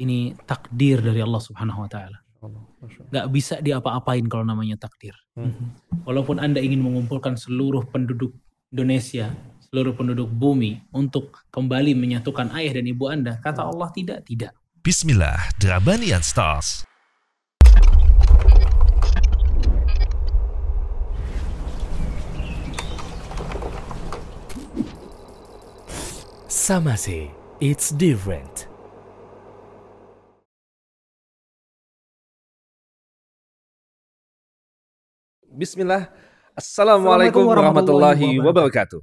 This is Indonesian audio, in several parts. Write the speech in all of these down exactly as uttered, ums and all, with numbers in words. ini takdir dari Allah Subhanahu wa Ta'ala. Gak bisa diapa-apain kalau namanya takdir. Hmm. Walaupun Anda ingin mengumpulkan seluruh penduduk Indonesia, seluruh penduduk bumi untuk kembali menyatukan ayah dan ibu Anda, kata Allah tidak, tidak. Bismillah, Drabanian Stars. Samase, it's different. Bismillah, Assalamualaikum warahmatullahi wabarakatuh.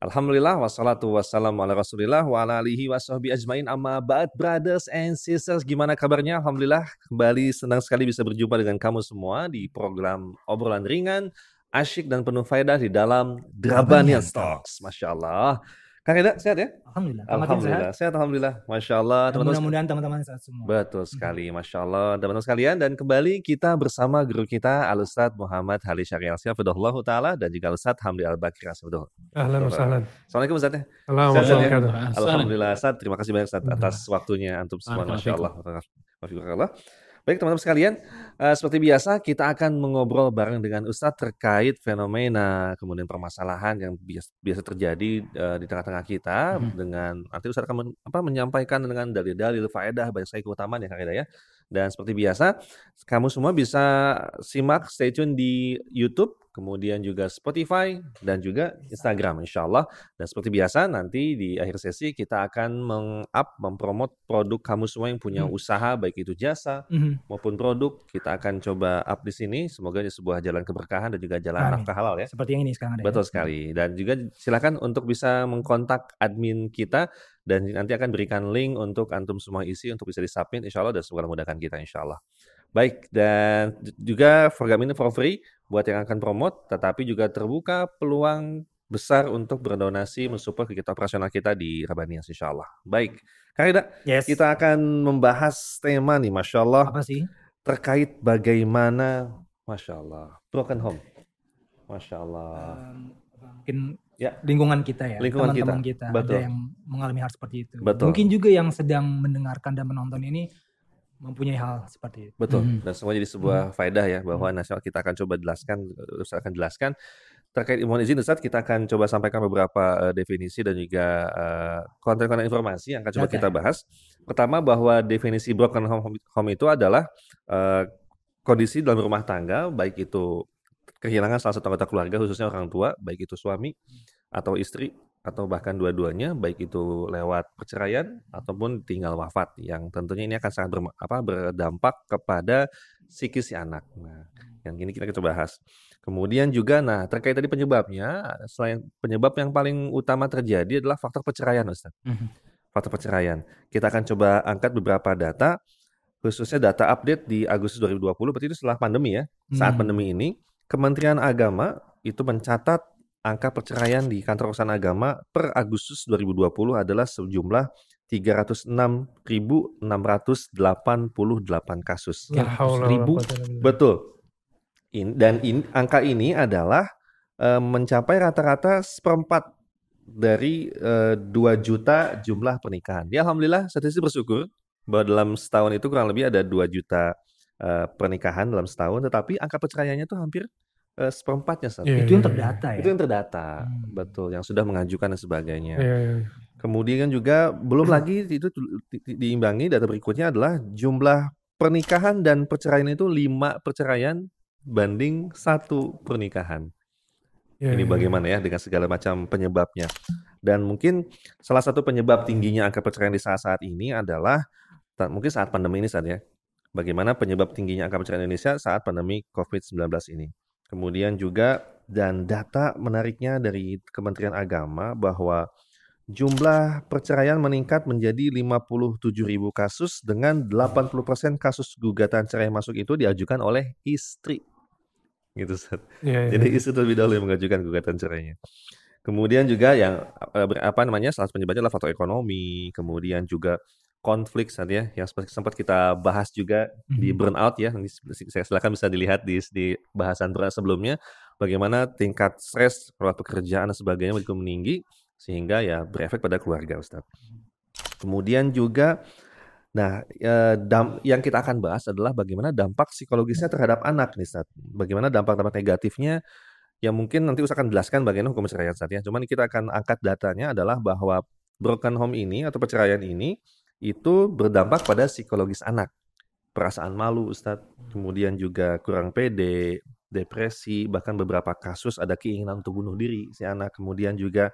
Alhamdulillah, wassalatu wassalamu ala rasulillah wa ala alihi wa sahbihi ajmain, amma ba'd. Brothers and sisters, gimana kabarnya? Alhamdulillah, kembali senang sekali bisa berjumpa dengan kamu semua di program obrolan ringan, asyik dan penuh faedah di dalam Drabanian Talks. Masya Allah. Kang Eda, sehat ya? Alhamdulillah. Alhamdulillah. Sehat, alhamdulillah. Masya Allah. Mudah-mudahan teman-teman sehat semua. Betul sekali, Masya Allah. Teman-teman sekalian, dan kembali kita bersama guru kita, Ustadz Muhammad Halid Syar'ie Hafidhahullahu Ta'ala, dan juga Ustadz Hamdi Al Bakry Hafidhahullahu. Ahlan wa sahlan. Assalamualaikum Ustadz. Assalamualaikum. Alhamdulillah Ustadz, terima kasih banyak Ustadz atas waktunya antum semua. Masya Allah. Alhamdulillah. Baik teman-teman sekalian, uh, seperti biasa kita akan mengobrol bareng dengan Ustadz terkait fenomena kemudian permasalahan yang biasa, biasa terjadi uh, di tengah-tengah kita hmm. dengan nanti Ustadz akan men, apa, menyampaikan dengan dalil-dalil faedah banyak sekali keutamaan ya Kang Eda ya. Dan seperti biasa kamu semua bisa simak, stay tune di YouTube, kemudian juga Spotify dan juga Instagram insya Allah. Dan seperti biasa nanti di akhir sesi kita akan meng-up, mempromot produk kamu semua yang punya hmm. usaha, baik itu jasa hmm. maupun produk. Kita akan coba up di sini, semoga ini sebuah jalan keberkahan dan juga jalan nafkah halal ya. Seperti yang ini sekarang ada. Betul ya. Sekali. Dan juga silakan untuk bisa mengkontak admin kita. Dan nanti akan berikan link untuk antum semua isi untuk bisa disubmit insya Allah dan semoga memudahkan kita insya Allah. Baik, dan juga program ini for free buat yang akan promote, tetapi juga terbuka peluang besar untuk berdonasi mensupport kegiatan operasional kita di Rabbaanians insya Allah. Baik, Kang Ida, yes. Kita akan membahas tema nih Masya Allah. Apa sih? Terkait bagaimana Masya Allah, broken home. Masya Allah. Um, mungkin... Ya. Lingkungan kita ya, lingkungan teman-teman kita, kita ada yang mengalami hal seperti itu. Betul. Mungkin juga yang sedang mendengarkan dan menonton ini mempunyai hal seperti itu. Betul, mm-hmm. dan semua jadi sebuah mm-hmm. faedah ya bahwa nasional kita akan coba jelaskan, Ustaz akan jelaskan. Terkait mohon izin Ustaz, kita akan coba sampaikan beberapa uh, definisi dan juga uh, konten-konten informasi yang akan coba okay. kita bahas. Pertama bahwa definisi broken home, home itu adalah uh, kondisi dalam rumah tangga, baik itu kehilangan salah satu anggota keluarga khususnya orang tua, baik itu suami atau istri atau bahkan dua-duanya, baik itu lewat perceraian ataupun tinggal wafat, yang tentunya ini akan sangat ber, apa, berdampak kepada psikis si anak. Nah, yang ini kita coba bahas. Kemudian juga, nah terkait tadi penyebabnya, selain penyebab yang paling utama terjadi adalah faktor perceraian, Ustaz. Mm-hmm. Faktor perceraian. Kita akan coba angkat beberapa data, khususnya data update di Agustus dua ribu dua puluh, berarti itu setelah pandemi ya. Saat mm-hmm. pandemi ini Kementerian Agama itu mencatat angka perceraian di kantor urusan agama per Agustus dua ribu dua puluh adalah sejumlah tiga ratus enam ribu enam ratus delapan puluh delapan kasus. Ya, tiga ratus ribu. Betul. In, dan in, angka ini adalah uh, mencapai rata-rata seperempat dari uh, dua juta jumlah pernikahan. Ya, alhamdulillah statistik bersyukur bahwa dalam setahun itu kurang lebih ada dua juta Uh, pernikahan dalam setahun, tetapi angka perceraiannya tuh hampir uh, seperempatnya. Yeah, itu yang terdata ya? Itu yang terdata, hmm. betul, yang sudah mengajukan dan sebagainya. Yeah, yeah. Kemudian juga belum lagi itu diimbangi data berikutnya adalah jumlah pernikahan dan perceraian itu lima perceraian banding satu pernikahan. Yeah, Ini yeah. bagaimana ya dengan segala macam penyebabnya. Dan mungkin salah satu penyebab tingginya angka perceraian di saat-saat ini adalah mungkin saat pandemi ini saat ya. Bagaimana penyebab tingginya angka perceraian Indonesia saat pandemi covid sembilan belas ini. Kemudian juga dan data menariknya dari Kementerian Agama bahwa jumlah perceraian meningkat menjadi lima puluh tujuh ribu kasus dengan delapan puluh persen kasus gugatan cerai masuk itu diajukan oleh istri. Gitu, Ustaz. Ya, ya. Jadi istri terlebih dahulu yang mengajukan gugatan cerainya. Kemudian juga yang apa namanya salah satu penyebabnya adalah faktor ekonomi, kemudian juga konflik saat ya yang sempat kita bahas juga mm-hmm. di burnout ya. Nanti saya silakan bisa dilihat di, di bahasan burnout sebelumnya bagaimana tingkat stres terhadap pekerjaan dan sebagainya begitu meninggi sehingga ya berefek pada keluarga Ustaz. Kemudian juga Nah, yang kita akan bahas adalah bagaimana dampak psikologisnya terhadap anak nih, Ustadz. Bagaimana dampak-dampak negatifnya, yang mungkin nanti Ustadz akan jelaskan bagaimana hukum perceraian, Ustadz, ya. Cuman kita akan angkat datanya adalah bahwa broken home ini atau perceraian ini itu berdampak pada psikologis anak. Perasaan malu, Ustadz, kemudian juga kurang pede, depresi, bahkan beberapa kasus ada keinginan untuk bunuh diri si anak. Kemudian juga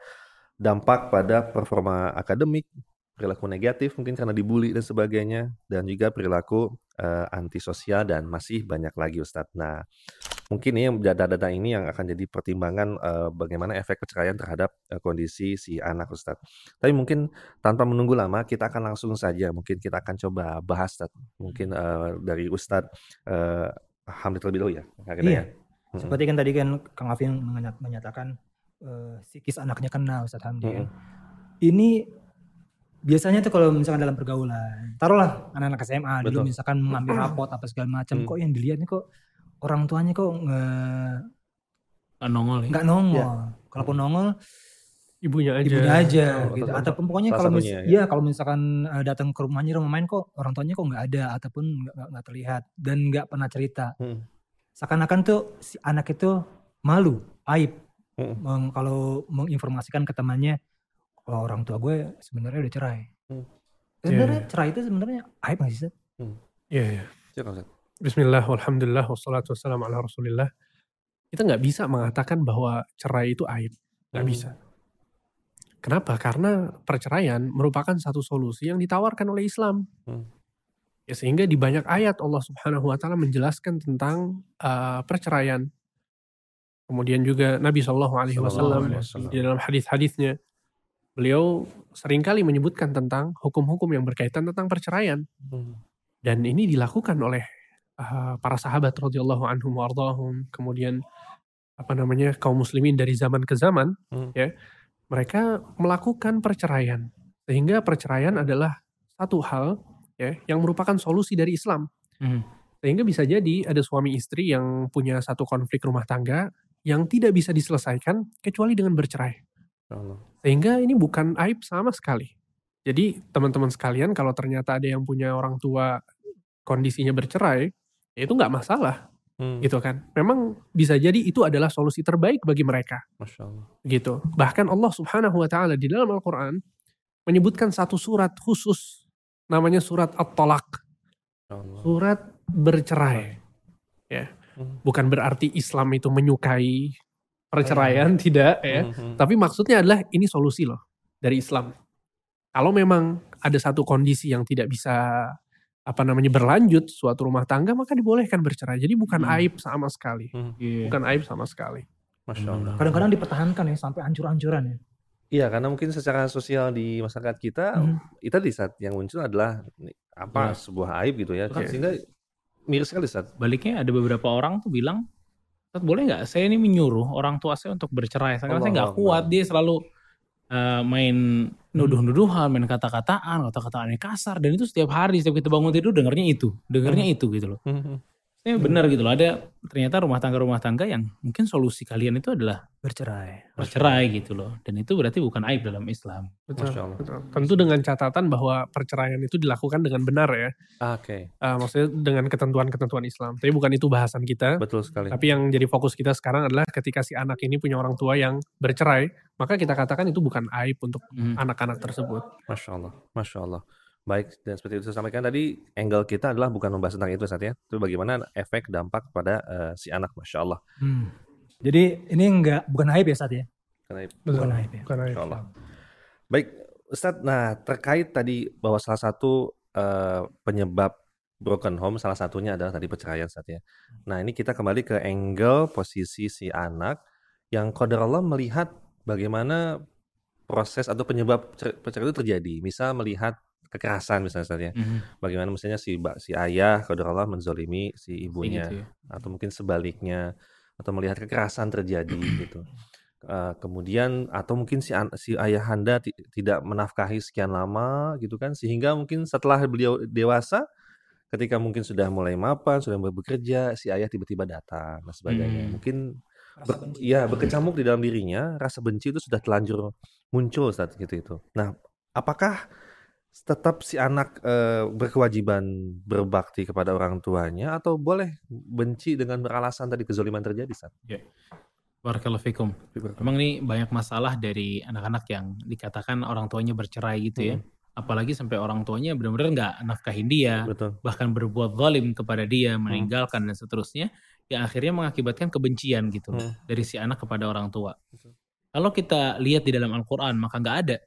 dampak pada performa akademik, perilaku negatif mungkin karena dibully dan sebagainya, dan juga perilaku uh, antisosial dan masih banyak lagi, Ustadz. Nah, mungkin ini data-data ini yang akan jadi pertimbangan uh, bagaimana efek perceraian terhadap uh, kondisi si anak, Ustadz. Tapi mungkin tanpa menunggu lama kita akan langsung saja, mungkin kita akan coba bahas, Ustadz. Mungkin uh, dari Ustadz uh, Hamdi terlebih dahulu ya. Akhirnya, iya. Ya? Seperti kan tadi kan Kang Afin menyatakan uh, psikis anaknya kena, Ustadz Hamdi. Mm-hmm. Ini biasanya tuh kalau misalkan dalam pergaulan, taruhlah anak-anak S M A dulu misalkan mengambil rapot apa segala macam, hmm. kok yang dilihat nih kok orang tuanya kok nge... nggak nongol, ya? Nggak nongol. Ya. Kalaupun nongol, ibunya aja, ibunya aja, oh, gitu. Atau pokoknya kalau mis- ya, ya kalau misalkan uh, datang ke rumahnya rumah main kok orang tuanya kok nggak ada ataupun nggak nggak terlihat dan nggak pernah cerita. Hmm. Seakan-akan tuh si anak itu malu, aib, hmm. meng- kalau menginformasikan ke temannya. Kalau oh, orang tua gue sebenarnya udah cerai. Hmm. Sebenarnya yeah. cerai itu sebenarnya aib nggak sih, Ustaz? Iya, iya. Bismillah, alhamdulillah, wassalatu wassalamu ala rasulillah. Kita nggak bisa mengatakan bahwa cerai itu aib. Nggak hmm. bisa. Kenapa? Karena perceraian merupakan satu solusi yang ditawarkan oleh Islam. Hmm. Ya, sehingga di banyak ayat Allah subhanahu wa ta'ala menjelaskan tentang uh, perceraian. Kemudian juga Nabi sallallahu alaihi wasallam di dalam hadis-hadisnya, beliau seringkali menyebutkan tentang hukum-hukum yang berkaitan tentang perceraian. Hmm. Dan ini dilakukan oleh uh, para sahabat radhiyallahu anhum wa ardhahum. Kemudian apa namanya kaum muslimin dari zaman ke zaman. Hmm. Ya, mereka melakukan perceraian. Sehingga perceraian adalah satu hal ya, yang merupakan solusi dari Islam. Hmm. Sehingga bisa jadi ada suami istri yang punya satu konflik rumah tangga yang tidak bisa diselesaikan kecuali dengan bercerai. Sehingga ini bukan aib sama sekali. Jadi teman-teman sekalian, kalau ternyata ada yang punya orang tua kondisinya bercerai, ya itu gak masalah. hmm. Gitu kan. Memang bisa jadi itu adalah solusi terbaik bagi mereka. Masya Allah. Gitu. Bahkan Allah subhanahu wa ta'ala di dalam Al-Quran menyebutkan satu surat khusus, namanya surat At-Talaq, surat bercerai. Ya. hmm. Bukan berarti Islam itu menyukai perceraian, tidak ya. Mm-hmm. Tapi maksudnya adalah ini solusi loh dari Islam. Kalau memang ada satu kondisi yang tidak bisa apa namanya berlanjut suatu rumah tangga, maka dibolehkan bercerai. Jadi bukan mm. aib sama sekali. Mm. Yeah. Bukan aib sama sekali. Masya Allah. Kadang-kadang dipertahankan ya sampai hancur-hancuran ya. Iya, karena mungkin secara sosial di masyarakat kita, mm. kita di saat yang muncul adalah apa yeah. sebuah aib gitu ya. Okay. Sehingga miris sekali saat. Baliknya ada beberapa orang tuh bilang, boleh nggak saya ini menyuruh orang tua saya untuk bercerai karena saya nggak kuat, dia selalu uh, main nuduh-nuduhan, main kata-kataan, kata-kataannya kasar, dan itu setiap hari, setiap kita bangun tidur dengarnya itu, dengarnya hmm. itu gitu loh. Hmm. Saya benar gitu loh, ada ternyata rumah tangga-rumah tangga yang mungkin solusi kalian itu adalah bercerai, bercerai gitu loh, dan itu berarti bukan aib dalam Islam. Betul. Betul. Tentu dengan catatan bahwa perceraian itu dilakukan dengan benar ya. Oke. Okay. Uh, maksudnya dengan ketentuan-ketentuan Islam. Tapi bukan itu bahasan kita. Betul sekali. Tapi yang jadi fokus kita sekarang adalah ketika si anak ini punya orang tua yang bercerai, maka kita katakan itu bukan aib untuk hmm. anak-anak tersebut. Masya Allah, masya Allah. Baik, dan seperti itu saya sampaikan tadi, angle kita adalah bukan membahas tentang itu saatnya, itu bagaimana efek dampak pada uh, si anak, masya Allah. Hmm. Jadi ini enggak bukan aib ya, Ustaz ya? Bukan aib. Bukan aib ya. Bukan aib. Masya Allah. Baik, Ustaz. Nah, terkait tadi bahwa salah satu uh, penyebab broken home salah satunya adalah tadi perceraian, Ustaz ya. Nah, ini kita kembali ke angle posisi si anak yang qadar Allah melihat bagaimana proses atau penyebab perceraian itu terjadi. Misal melihat kekerasan misalnya, misalnya. Mm-hmm. Bagaimana misalnya si si ayah qadarullah menzolimi si ibunya gitu ya. Atau mungkin sebaliknya, atau melihat kekerasan terjadi gitu. Uh, kemudian atau mungkin si si ayahanda t- tidak menafkahi sekian lama gitu kan, sehingga mungkin setelah beliau dewasa ketika mungkin sudah mulai mapan, sudah mulai bekerja, si ayah tiba-tiba datang dan sebagainya. Mm. Mungkin Ber, ya berkecamuk di dalam dirinya, rasa benci itu sudah telanjur muncul saat gitu itu. Nah, apakah tetap si anak e, berkewajiban berbakti kepada orang tuanya, atau boleh benci dengan beralasan tadi kezoliman terjadi, San? Ya. Barakallahu fikum. Memang ini banyak masalah dari anak-anak yang dikatakan orang tuanya bercerai gitu ya. Hmm. Apalagi sampai orang tuanya benar-benar nggak nafkahin dia, betul, bahkan berbuat zalim kepada dia, meninggalkan hmm. dan seterusnya, yang akhirnya mengakibatkan kebencian gitu hmm. dari si anak kepada orang tua. Betul. Kalau kita lihat di dalam Al-Qur'an, maka nggak ada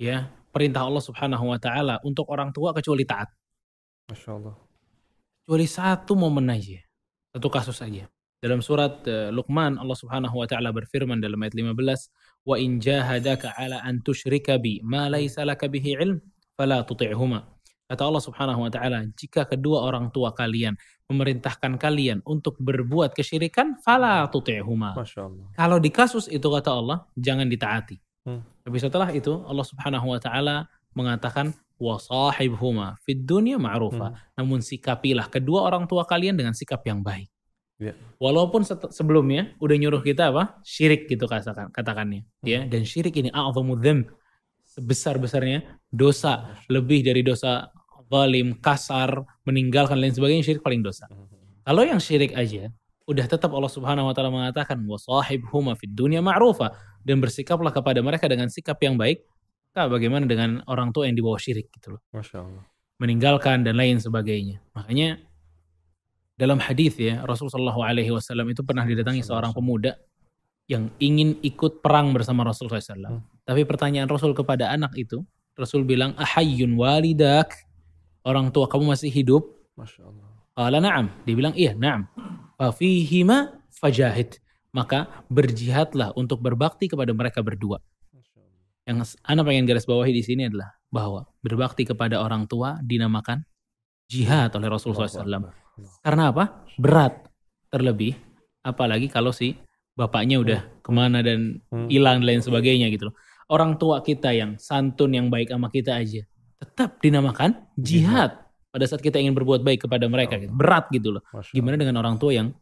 ya perintah Allah Subhanahu wa taala untuk orang tua kecuali taat. Masya Allah. Kecuali satu momen aja. Satu kasus aja. Dalam surat uh, Luqman, Allah Subhanahu wa taala berfirman dalam ayat lima belas, "Wa in jahadaka 'ala an tusyrika bi ma laysa laka bihi 'ilm fala tuti'huma." Kata Allah Subhanahu wa taala, "Jika kedua orang tua kalian memerintahkan kalian untuk berbuat kesyirikan, fala tuti'huma." Masya Allah. Kalau di kasus itu kata Allah, jangan ditaati. Hmm. Tapi setelah itu Allah Subhanahu wa taala mengatakan wasahibhuma fid dunya ma'rufa. Hmm. Namun sikapilah kedua orang tua kalian dengan sikap yang baik. Ya. Walaupun set- sebelumnya udah nyuruh kita apa? Syirik gitu katakan katakannya, hmm. ya. Dan syirik ini a'dhamu dzamb, sebesar-besarnya dosa, lebih dari dosa zalim, kasar, meninggalkan lain sebagainya, syirik paling dosa. Hmm. Kalau yang syirik aja udah tetap Allah Subhanahu wa taala mengatakan wasahibhuma fid dunya ma'rufa, dan bersikaplah kepada mereka dengan sikap yang baik. Nah, bagaimana dengan orang tua yang dibawa syirik gitu loh. Masya Allah. Meninggalkan dan lain sebagainya. Makanya dalam hadis ya, Rasulullah shallallahu alaihi wasallam itu pernah didatangi seorang pemuda yang ingin ikut perang bersama Rasul shallallahu alaihi wasallam. Hmm. Tapi pertanyaan Rasul kepada anak itu, Rasul bilang, "Ahayyun walidak?" Orang tua kamu masih hidup? Masya Allah. Qala na'am. Dia bilang, "Iya, na'am." Fafihima fajahid, maka berjihadlah untuk berbakti kepada mereka berdua. Yang ana pengen garis bawahi di sini adalah bahwa berbakti kepada orang tua dinamakan jihad oleh Rasulullah shallallahu alaihi wasallam. Karena apa? Berat, terlebih apalagi kalau si bapaknya udah kemana dan hilang dan lain sebagainya gitu loh. Orang tua kita yang santun, yang baik sama kita aja, tetap dinamakan jihad. Pada saat kita ingin berbuat baik kepada mereka, gitu. Berat gitu loh. Gimana dengan orang tua yang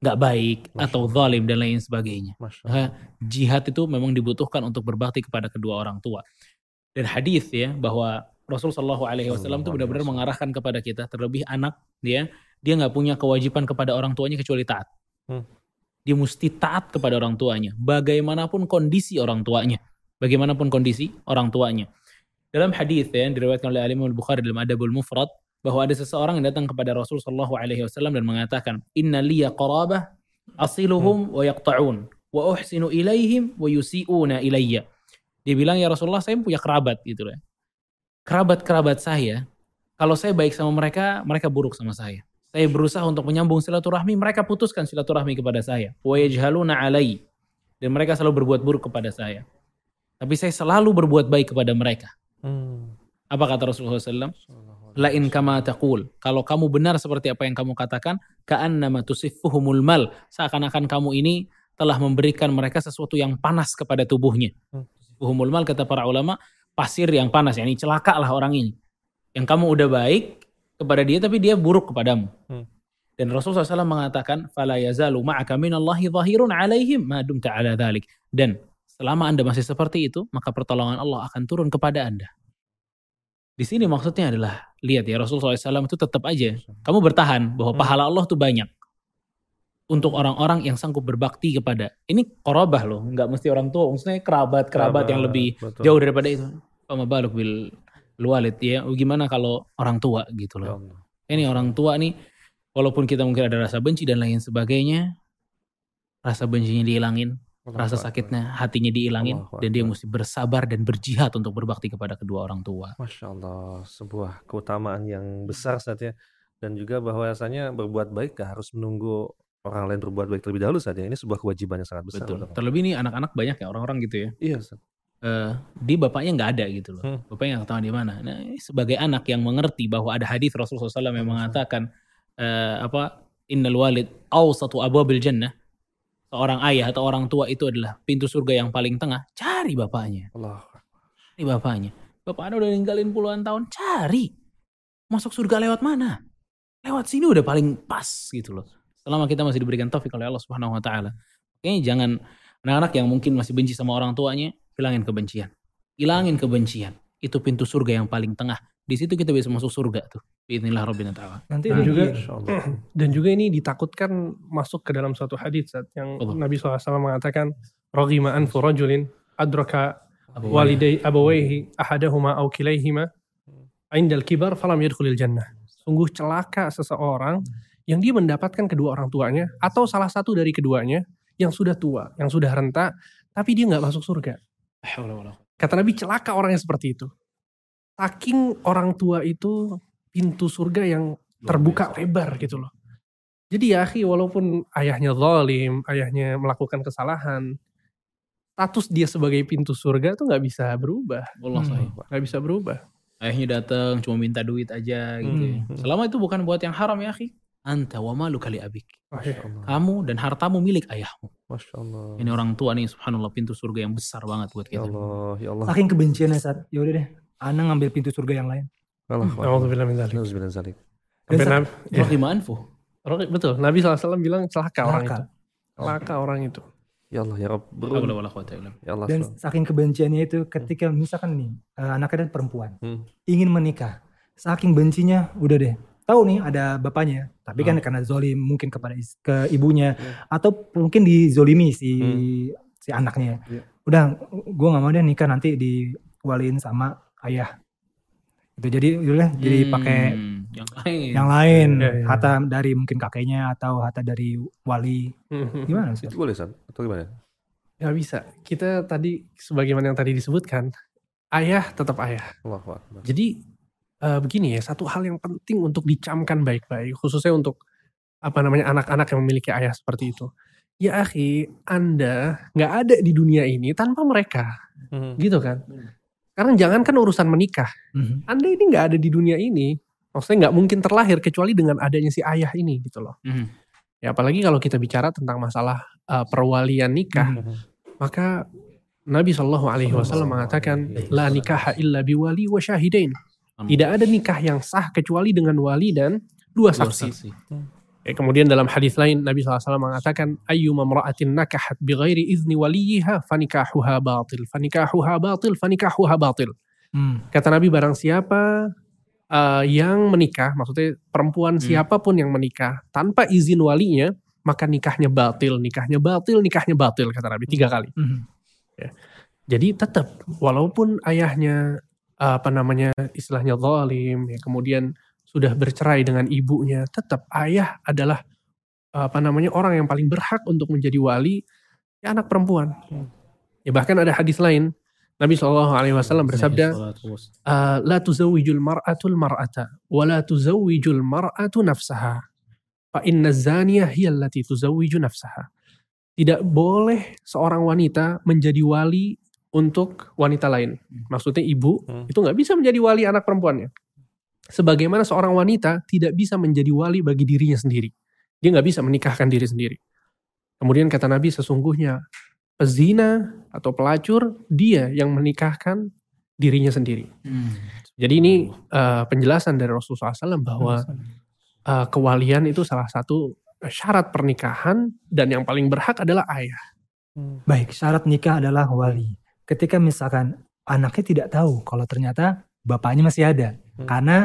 gak baik atau zalim dan lain sebagainya. Maka jihad itu memang dibutuhkan untuk berbakti kepada kedua orang tua. Dan hadis ya, bahwa Rasulullah shallallahu alaihi wasallam itu benar-benar mengarahkan kepada kita, terlebih anak dia, dia gak punya kewajiban kepada orang tuanya kecuali taat. Hmm. Dia mesti taat kepada orang tuanya, bagaimanapun kondisi orang tuanya. Bagaimanapun kondisi orang tuanya. Dalam hadis ya, diriwayatkan oleh Al-Bukhari dalam Adabul Mufrad, bahwa ada seseorang yang datang kepada Rasul sallallahu alaihi wasallam dan mengatakan, "Inna liya qarabah asiluhum wa yaqta'un wa uhsinu ilaihim wa yusi'una ilayya." Dia bilang, "Ya Rasulullah, saya punya kerabat gitu ya. Kerabat-kerabat saya, kalau saya baik sama mereka, mereka buruk sama saya. Saya berusaha untuk menyambung silaturahmi, mereka putuskan silaturahmi kepada saya. Wa yajhaluna alayya, dan mereka selalu berbuat buruk kepada saya. Tapi saya selalu berbuat baik kepada mereka." Hmm. Apa kata Rasulullah sallallahu alaihi wasallam? Lain kama taqul, kalau kamu benar seperti apa yang kamu katakan, ka'annama tusiffuhumul mal, seakan-akan kamu ini telah memberikan mereka sesuatu yang panas kepada tubuhnya. Tusiffuhumul mal, kata para ulama, pasir yang panas, yakni celaka lah orang ini. Yang kamu udah baik kepada dia tapi dia buruk kepadamu. Hmm. Dan Rasulullah shallallahu alaihi wasallam mengatakan, "Fala yazalu ma'aka minallahi dhahirun 'alaihim ma dumta 'ala dzalik." Dan selama Anda masih seperti itu, maka pertolongan Allah akan turun kepada Anda. Di sini maksudnya adalah, lihat ya, Rasulullah shallallahu alaihi wasallam itu tetap aja, kamu bertahan bahwa pahala Allah itu banyak untuk orang-orang yang sanggup berbakti kepada. Ini korobah loh, nggak mesti orang tua, maksudnya kerabat-kerabat yang lebih betul, jauh daripada itu. Fama baluk bil walid ya, gimana kalau orang tua gitu loh. Ini orang tua nih, walaupun kita mungkin ada rasa benci dan lain sebagainya, rasa bencinya dihilangin, rasa sakitnya hatinya dihilangin, dan dia mesti bersabar dan berjihad untuk berbakti kepada kedua orang tua. Masya Allah, sebuah keutamaan yang besar saatnya, dan juga bahwasanya berbuat baik gak harus menunggu orang lain berbuat baik terlebih dahulu saatnya. Ini sebuah kewajiban yang sangat besar. Betul. Terlebih nih anak-anak banyak ya, orang-orang gitu ya. Iya. Uh, di bapaknya nggak ada gitu loh, hmm. bapaknya nggak tahu di mana. Nah, sebagai anak yang mengerti bahwa ada hadis Rasulullah shallallahu alaihi wasallam yang mengatakan uh, apa, Innal walid awsatu abwabil jannah. Seorang ayah atau orang tua itu adalah pintu surga yang paling tengah. Cari bapaknya. Allah. Cari bapaknya. Bapaknya udah ninggalin puluhan tahun. Cari. Masuk surga lewat mana? Lewat sini udah paling pas gitu loh. Selama kita masih diberikan taufik oleh Allah Subhanahu wa taala. Makanya jangan, anak-anak yang mungkin masih benci sama orang tuanya, hilangin kebencian. Hilangin kebencian. itu pintu surga yang paling tengah. Di situ kita bisa masuk surga tuh. Biiznillah Rabbina Ta'ala. Nanti dan nah, juga iya, dan juga ini ditakutkan masuk ke dalam suatu hadis yang Allah. Nabi shallallahu alaihi wasallam mengatakan raghima anfu rajulin adraka walidai abawaihi ahadahuma aw kilaihima indal kibar falam yadkhulil jannah. Sungguh celaka seseorang yang dia mendapatkan kedua orang tuanya atau salah satu dari keduanya yang sudah tua, yang sudah renta, tapi dia nggak masuk surga. Kata Nabi, celaka orang yang seperti itu. Saking orang tua itu pintu surga yang terbuka lebar gitu loh. Jadi ya akhi, walaupun ayahnya zalim, ayahnya melakukan kesalahan, status dia sebagai pintu surga tuh gak bisa berubah. Allah hmm. Gak bisa berubah. Ayahnya datang cuma minta duit aja gitu. Hmm. Selama itu bukan buat yang haram ya akhi. Anta wa malu kali abik. Kamu dan hartamu milik ayahmu. Masya Allah. Ini orang tua nih subhanallah, pintu surga yang besar banget buat kita. Ya Allah, ya Allah. Saking kebenciannya saat, yaudah deh. Ana ngambil pintu surga yang lain. Alhamdulillah min dzalik. Alhamdulillah dzalik. Benar. Betul. Nabi shallallahu alaihi wasallam bilang celaka orang itu. Celaka orang itu. Ya Allah ya Rabb. Ya Allah. Dan saking kebenciannya itu ketika misalkan nih anaknya dan perempuan hmm. ingin menikah. Saking bencinya udah deh. Tahu nih ada bapaknya, tapi kan hmm. karena zolim mungkin kepada is- ke ibunya hmm. atau mungkin dizolimi si hmm. si anaknya. Yeah. Udah gue enggak mau deh nikah, nanti diwaliin sama ayah itu, jadi judulnya hmm, jadi pakai yang lain, yang lain ya, ya. Harta dari mungkin kakeknya atau harta dari wali gimana itu boleh San? Atau gimana? Gak bisa, kita tadi sebagaimana yang tadi disebutkan, ayah tetap ayah. Allah, Allah. Jadi uh, begini ya, satu hal yang penting untuk dicamkan baik-baik khususnya untuk apa namanya anak-anak yang memiliki ayah seperti itu. Ya akhi, Anda gak ada di dunia ini tanpa mereka hmm. gitu kan hmm. Sekarang jangankan urusan menikah, mm-hmm. Anda ini gak ada di dunia ini, maksudnya gak mungkin terlahir kecuali dengan adanya si ayah ini gitu loh. Mm-hmm. Ya apalagi kalau kita bicara tentang masalah uh, perwalian nikah, mm-hmm. maka Nabi shallallahu alaihi wasallam mengatakan, La nikaha illa biwali wa syahidain. Tidak ada nikah yang sah kecuali dengan wali dan dua saksi. Dua saksi. Ya, kemudian dalam hadis lain Nabi shallallahu alaihi wasallam mengatakan ayyuma mra'atin nakahat bighairi izni waliyiha fanikahuha batil fanikahuha batil fanikahuha batil hmm. Kata Nabi, barang siapa uh, yang menikah, maksudnya perempuan hmm. siapapun yang menikah tanpa izin walinya, maka nikahnya batil, nikahnya batil, nikahnya batil, kata Nabi tiga kali. hmm. Ya. Jadi tetap walaupun ayahnya uh, apa namanya istilahnya zalim ya, kemudian sudah bercerai dengan ibunya, tetap ayah adalah apa namanya orang yang paling berhak untuk menjadi wali ya anak perempuan. Hmm. Ya bahkan ada hadis lain Nabi shallallahu alaihi wasallam bersabda, la tuzawwijul mar'atul mar'ata wa la tuzawwijul mar'atu nafsaha fa inna zaniyah hiya allati tuzawwiju nafsaha. Tidak boleh seorang wanita menjadi wali untuk wanita lain. Maksudnya ibu hmm. itu enggak bisa menjadi wali anak perempuannya. Sebagaimana seorang wanita tidak bisa menjadi wali bagi dirinya sendiri. Dia gak bisa menikahkan diri sendiri. Kemudian kata Nabi, sesungguhnya pezina atau pelacur, dia yang menikahkan dirinya sendiri. Hmm. Jadi ini uh, penjelasan dari Rasulullah shallallahu alaihi wasallam bahwa uh, kewalian itu salah satu syarat pernikahan. Dan yang paling berhak adalah ayah. Hmm. Baik, syarat nikah adalah wali. Ketika misalkan anaknya tidak tahu kalau ternyata bapaknya masih ada. Hmm. Karena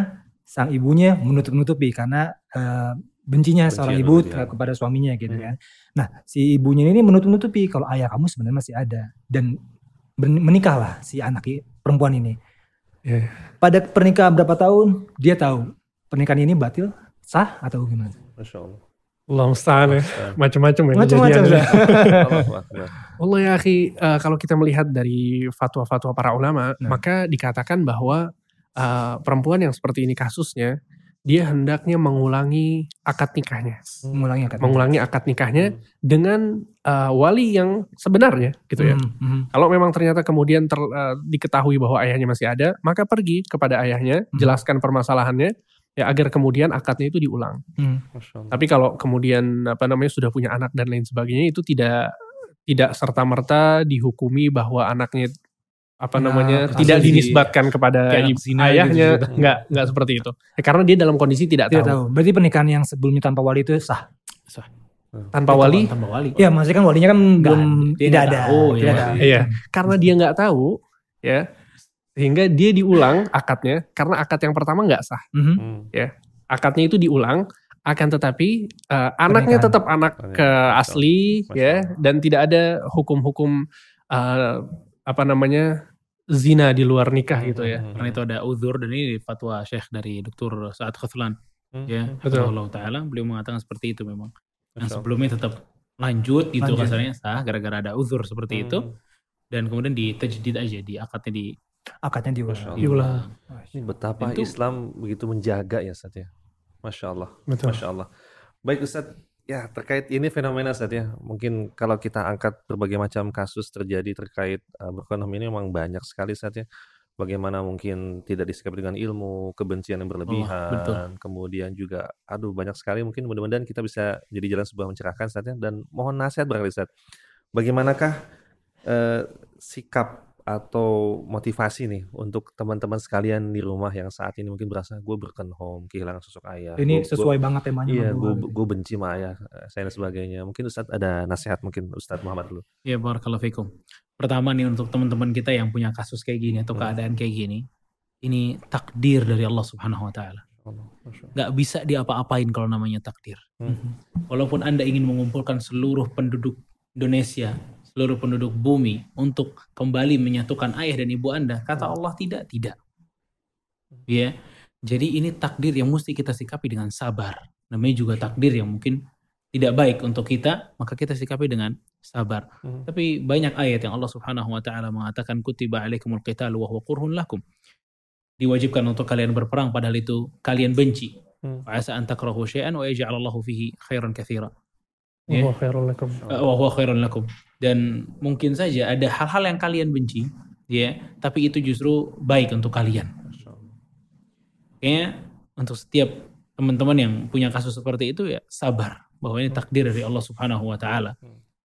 sang ibunya menutup-nutupi karena uh, bencinya, bencinya seorang ibu ya. kepada suaminya gitu kan. Hmm. Nah si ibunya ini menutup-nutupi kalau ayah kamu sebenarnya masih ada. Dan menikahlah si anak perempuan ini. Yeah. Pada pernikahan berapa tahun dia tahu pernikahan ini batil, sah atau gimana? Masya Allah. Allah musta'an ya. Macam-macam ya. Macam-macam ya. Allah ya akhi, uh, kalau kita melihat dari fatwa-fatwa para ulama, nah. maka dikatakan bahwa uh, perempuan yang seperti ini kasusnya, dia hendaknya mengulangi akad nikahnya. Hmm. Mengulangi akad nikahnya. Mengulangi akad nikahnya hmm. dengan uh, wali yang sebenarnya gitu ya. Hmm. Hmm. Kalau memang ternyata kemudian ter, uh, diketahui bahwa ayahnya masih ada, maka pergi kepada ayahnya, hmm. jelaskan permasalahannya. Ya agar kemudian akadnya itu diulang. Hmm. Tapi kalau kemudian apa namanya sudah punya anak dan lain sebagainya, itu tidak tidak serta-merta dihukumi bahwa anaknya apa nah, namanya tidak dinisbatkan kepada ayahnya, gitu. nggak nggak seperti itu. Ya, karena dia dalam kondisi tidak, tidak tahu. tahu. Berarti pernikahan yang sebelumnya tanpa wali itu sah. Sah. Tanpa wali? Tanpa wali. Ya maksudnya kan walinya kan belum tidak ada. Oh iya. Karena dia nggak tahu ya. Sehingga dia diulang akadnya, karena akad yang pertama nggak sah. Mm-hmm. Ya, akadnya itu diulang, akan tetapi uh, anaknya tetap anak Pernikahan. ke asli, Pernikahan. ya, dan tidak ada hukum-hukum uh, apa namanya zina di luar nikah gitu ya. Karena itu ada uzur, dan ini fatwa syekh dari Doktor Sa'ad Khazlan, mm-hmm. ya, Allah Taala, beliau mengatakan seperti itu memang. Yang nah, sebelumnya tetap lanjut gitu kasarnya sah, gara-gara ada uzur seperti mm-hmm. itu, dan kemudian ditajdid aja di akadnya di akadnya diulang. diulang. Betapa itu, Islam begitu menjaga ya Ustaz ya. Masya Allah. Betul. Masya Allah. Baik Ustaz, ya terkait ini fenomena Ustaz ya. Mungkin kalau kita angkat berbagai macam kasus terjadi terkait uh, berkonomi ini memang banyak sekali Ustaz ya. Bagaimana mungkin tidak disikapi dengan ilmu, kebencian yang berlebihan, oh, kemudian juga aduh banyak sekali, mungkin mudah-mudahan kita bisa jadi jalan sebuah mencerahkan Ustaz ya. Dan mohon nasihat barangkali Ustaz. Bagaimanakah uh, sikap atau motivasi nih untuk teman-teman sekalian di rumah yang saat ini mungkin berasa gue broken home, kehilangan sosok ayah. Ini gua, sesuai gua, banget temanya. Iya, gue gue benci sama ayah saya dan sebagainya. Mungkin Ustadz ada nasihat mungkin Ustadz Muhammad dulu. Iya, barakallahu fikum. Pertama nih untuk teman-teman kita yang punya kasus kayak gini atau keadaan hmm. kayak gini, ini takdir dari Allah Subhanahu Wa Taala. Gak bisa diapa-apain kalau namanya takdir. Hmm. Walaupun Anda ingin mengumpulkan seluruh penduduk Indonesia, seluruh penduduk bumi untuk kembali menyatukan ayah dan ibu Anda, kata Allah tidak, tidak. Ya, jadi ini takdir yang mesti kita sikapi dengan sabar. Namanya juga takdir yang mungkin tidak baik untuk kita, maka kita sikapi dengan sabar. Hmm. Tapi banyak ayat yang Allah Subhanahu Wa Taala mengatakan kutiba alaikumul qitalu wa huwa kurhun lakum, diwajibkan untuk kalian berperang padahal itu kalian benci. Wa asa an takrahu syai'an wa yaj'alallahu fihi khairan katsira. Ya. Wa huwa khairun lakum. Dan mungkin saja ada hal-hal yang kalian benci, ya, tapi itu justru baik untuk kalian. Kayaknya untuk setiap teman-teman yang punya kasus seperti itu ya sabar bahwa ini takdir dari Allah Subhanahu Wa Taala.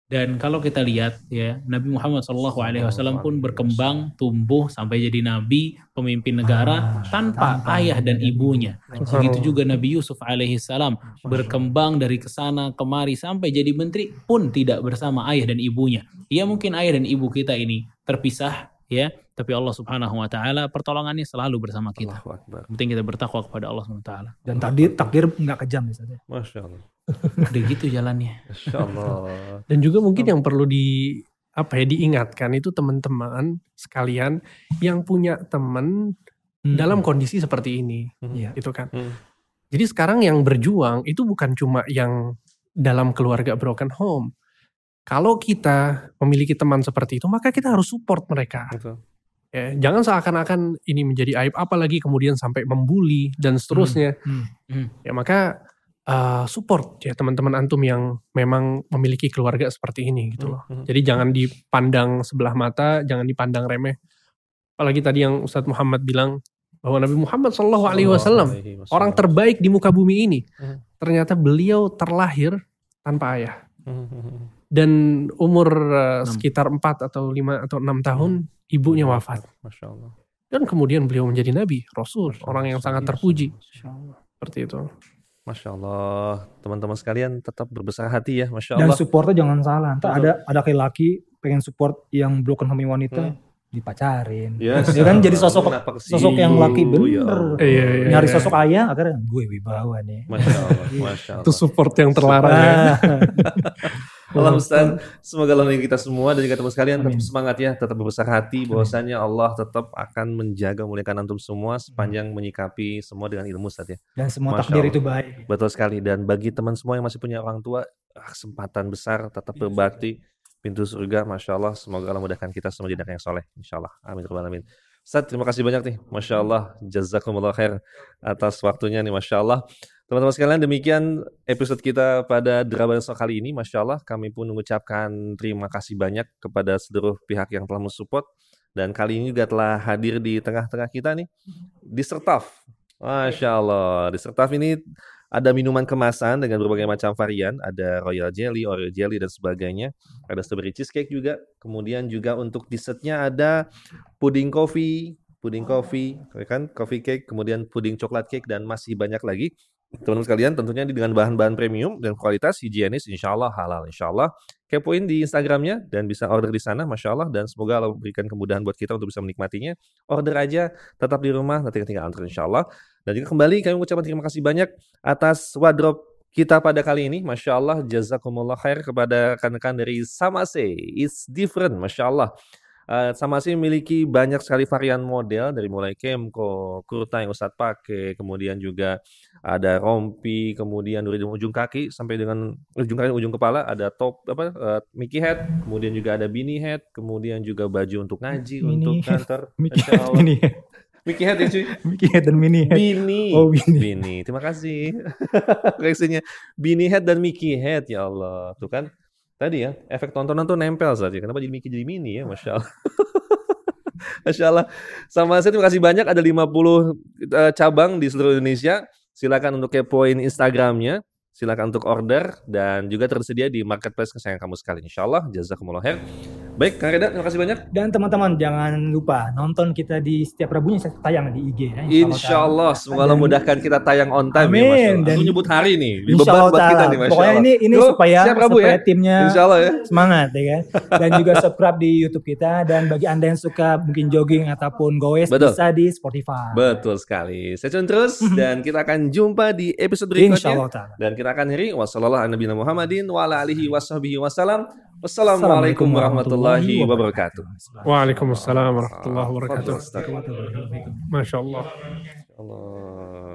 Dan kalau kita lihat ya Nabi Muhammad Sallallahu Alaihi Wasallam pun berkembang, tumbuh sampai jadi nabi, pemimpin negara tanpa ayah dan ibunya. Begitu juga Nabi Yusuf Alaihi Salam berkembang dari kesana kemari sampai jadi menteri pun tidak bersama ayah dan ibunya. Ya mungkin ayah dan ibu kita ini terpisah ya, tapi Allah Subhanahu Wa Taala pertolongannya selalu bersama kita. Penting kita bertakwa kepada Allah Subhanahu Wa Taala. Dan takdir takdir nggak kejam misalnya. Masya Allah. Udah gitu jalannya. Insyaallah. Dan juga mungkin yang perlu di apa ya diingatkan itu teman-teman sekalian yang punya teman hmm. dalam kondisi seperti ini, hmm. gitu kan. Hmm. Jadi sekarang yang berjuang itu bukan cuma yang dalam keluarga broken home. Kalau kita memiliki teman seperti itu, maka kita harus support mereka. Betul. Ya, jangan seakan-akan ini menjadi aib, apalagi kemudian sampai membuli dan seterusnya. Hmm. Hmm. Ya maka Uh, support ya teman-teman antum yang memang memiliki keluarga seperti ini gitu loh. Mm-hmm. Jadi jangan dipandang sebelah mata, jangan dipandang remeh. Apalagi tadi yang Ustadz Muhammad bilang bahwa Nabi Muhammad Sallallahu Alaihi Wasallam orang terbaik di muka bumi ini. Mm-hmm. Ternyata beliau terlahir tanpa ayah. Mm-hmm. Dan umur uh, sekitar empat atau lima atau enam tahun mm-hmm. ibunya wafat. Masya Allah. Dan kemudian beliau menjadi Nabi, Rasul, orang yang sangat terpuji. Masya Allah. Seperti itu. Masya Allah, teman-teman sekalian tetap berbesar hati ya, Masya Allah. Dan supportnya jangan salah, entah ada ada laki pengen support yang broken home wanita hmm. dipacarin. Yes. Dia kan jadi sosok sosok yang laki bener, iya, iya, nyari iya. sosok ayah, akhirnya gue wibawa nih. Masya Allah, Masya Allah. Itu support yang terlarang ya. Allah Ustaz, semoga Allah yang kita semua dan juga teman sekalian tetap semangat ya, tetap berbesar hati bahwasanya Allah tetap akan menjaga muliakan antum semua sepanjang menyikapi semua dengan ilmu Ustaz ya. Dan semua Masya takdir Allah. Itu baik. Betul sekali, dan bagi teman semua yang masih punya orang tua, kesempatan besar tetap berbakti, pintu surga Masya Allah, semoga Allah mudahkan kita semua jadi anak yang soleh Insya Allah, amin rabbal alamin. Ustaz, terima kasih banyak nih, Masya Allah, jazakumullah khair atas waktunya nih Masya Allah. Teman-teman sekalian, demikian episode kita pada Drabanian Stars kali ini. Masya Allah, kami pun mengucapkan terima kasih banyak kepada seluruh pihak yang telah mensupport. Dan kali ini juga telah hadir di tengah-tengah kita nih, Disertaf. Masya Allah, Disertaf ini ada minuman kemasan dengan berbagai macam varian. Ada Royal Jelly, Oreo Jelly, dan sebagainya. Ada strawberry cheesecake juga. Kemudian juga untuk dessertnya ada puding kopi, puding coffee, kan, coffee cake, kemudian puding coklat cake, dan masih banyak lagi. Teman-teman sekalian, tentunya dengan bahan-bahan premium dan kualitas higienis, insya Allah halal, insya Allah. Kepoin di Instagramnya dan bisa order di sana, Masya Allah. Dan semoga Allah memberikan kemudahan buat kita untuk bisa menikmatinya. Order aja, tetap di rumah, nanti ketika antar insya Allah. Dan juga kembali kami mengucapkan terima kasih banyak atas wardrobe kita pada kali ini. Masya Allah, jazakumullah khair kepada rekan-rekan dari Samase. It's different, Masya Allah. Uh, Samase memiliki banyak sekali varian model, dari mulai kemko, kurta yang Ustadz pakai, kemudian juga ada rompi, kemudian dari ujung kaki sampai dengan ujung kaki ujung kepala ada top apa uh, Mickey hat, kemudian juga ada beanie hat, kemudian juga baju untuk ngaji, mini untuk kantor, Mickey hat, mini hat, Mickey hat ya cuy, Mickey hat dan mini hat, beanie, oh beanie, beanie. Terima kasih reaksinya, beanie hat dan Mickey hat, ya Allah, tuh kan tadi ya efek tontonan tuh nempel saja, kenapa jadi Mickey jadi mini ya, Masya Allah. Masya Allah, sama saya terima kasih banyak, ada lima puluh uh, cabang di seluruh Indonesia. Silakan untuk kepoin Instagramnya, silakan untuk order, dan juga tersedia di marketplace kesayangan kamu sekali. Insya Allah, jazakumullah khair. Baik, Kang Reda, terima kasih banyak. Dan teman-teman, jangan lupa nonton kita di setiap Rabunya saya tayang di I G. Ya. Insya, Insya Allah, semoga Allah mudahkan kita tayang on time. Amin. Ya, dan nyebut hari nih, beban buat kita nih, Masya Allah. Pokoknya ini, ini Loh, supaya, supaya ya? timnya Insya Allah, ya? semangat, ya kan. Dan juga subscribe di YouTube kita, dan bagi Anda yang suka mungkin jogging ataupun goes, Betul. bisa di Spotify. Betul sekali. Saya cun terus, dan kita akan jumpa di episode berikutnya, dan kita akan hiri wassalamualaikum warahmatullahi wabarakatuh. Wassalamualaikum warahmatullahi wabarakatuh. Waalaikumsalam warahmatullahi wabarakatuh. Masya Allah.